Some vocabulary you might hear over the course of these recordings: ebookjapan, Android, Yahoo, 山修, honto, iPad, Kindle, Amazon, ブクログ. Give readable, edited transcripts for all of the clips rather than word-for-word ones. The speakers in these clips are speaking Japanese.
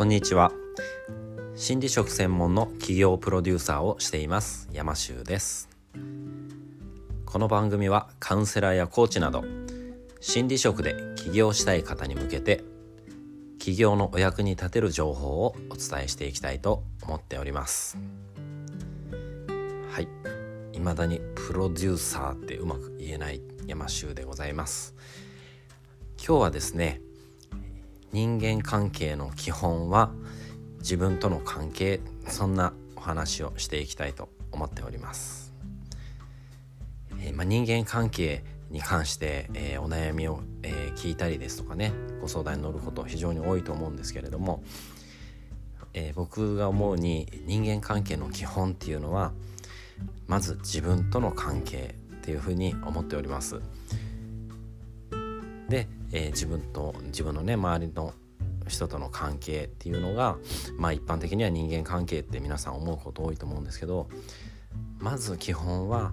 こんにちは。心理職専門の企業プロデューサーをしています山修です。この番組はカウンセラーやコーチなど心理職で起業したい方に向けて起業のお役に立てる情報をお伝えしていきたいと思っております。はい、未だにプロデューサーってうまく言えない山修でございます。今日はですね、人間関係の基本は自分との関係、そんなお話をしていきたいと思っております。人間関係に関して、お悩みを、聞いたりですとかね、ご相談に乗ること非常に多いと思うんですけれども、僕が思うに人間関係の基本っていうのはまず自分との関係っていうふうに思っております。で、自分のね、周りの人との関係っていうのが、一般的には人間関係って皆さん思うこと多いと思うんですけど、まず基本は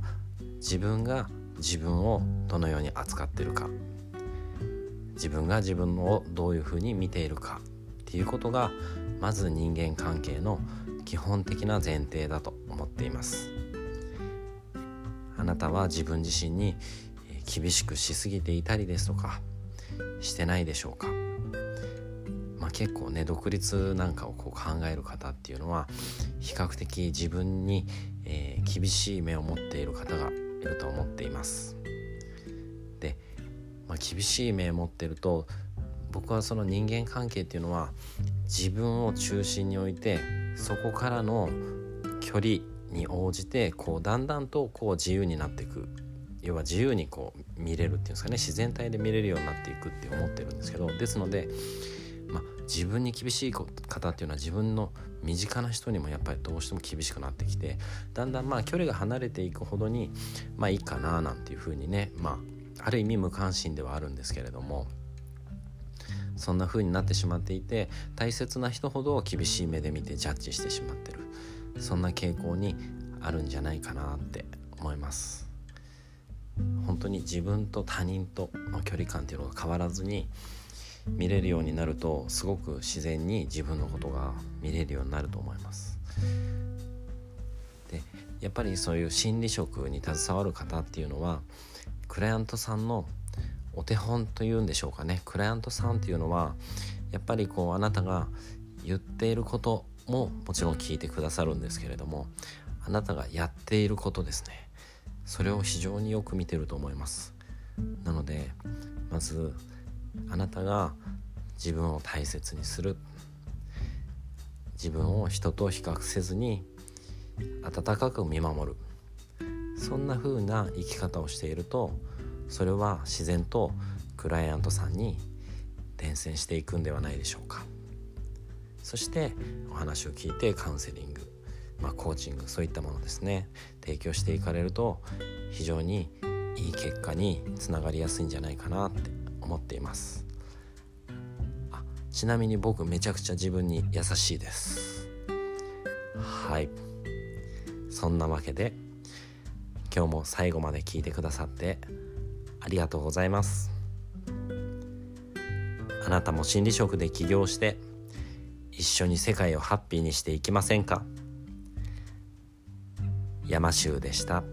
自分が自分をどのように扱ってるか、自分が自分をどういうふうに見ているかっていうことがまず人間関係の基本的な前提だと思っています。あなたは自分自身に厳しくしすぎていたりですとかしてないでしょうか。結構ね、独立なんかを考える方っていうのは比較的自分に、厳しい目を持っている方がいると思っています。で、厳しい目を持っていると、僕はその人間関係っていうのは自分を中心に置いて、そこからの距離に応じてだんだんと自由になっていく、要は自由に見れるっていうんですかね、自然体で見れるようになっていくって思ってるんですけど、ですので、自分に厳しい方っていうのは自分の身近な人にもやっぱりどうしても厳しくなってきて、だんだん距離が離れていくほどにいいかななんていうふうにね、ある意味無関心ではあるんですけれども、そんな風になってしまっていて、大切な人ほど厳しい目で見てジャッジしてしまってる、そんな傾向にあるんじゃないかなって思います。本当に自分と他人との距離感っていうのが変わらずに見れるようになると、すごく自然に自分のことが見れるようになると思います。で、やっぱりそういう心理職に携わる方っていうのはクライアントさんのお手本というんでしょうかね、クライアントさんっていうのはやっぱりあなたが言っていることももちろん聞いてくださるんですけれども、あなたがやっていることですね、それを非常によく見てると思います。なので、まずあなたが自分を大切にする、自分を人と比較せずに温かく見守る、そんな風な生き方をしていると、それは自然とクライアントさんに伝染していくんではないでしょうか。そしてお話を聞いてカウンセリング、コーチング、そういったものですね、提供していかれると非常にいい結果につながりやすいんじゃないかなって思っています。ちなみに僕めちゃくちゃ自分に優しいです。はい、そんなわけで今日も最後まで聞いてくださってありがとうございます。あなたも心理職で起業して一緒に世界をハッピーにしていきませんか。山修でした。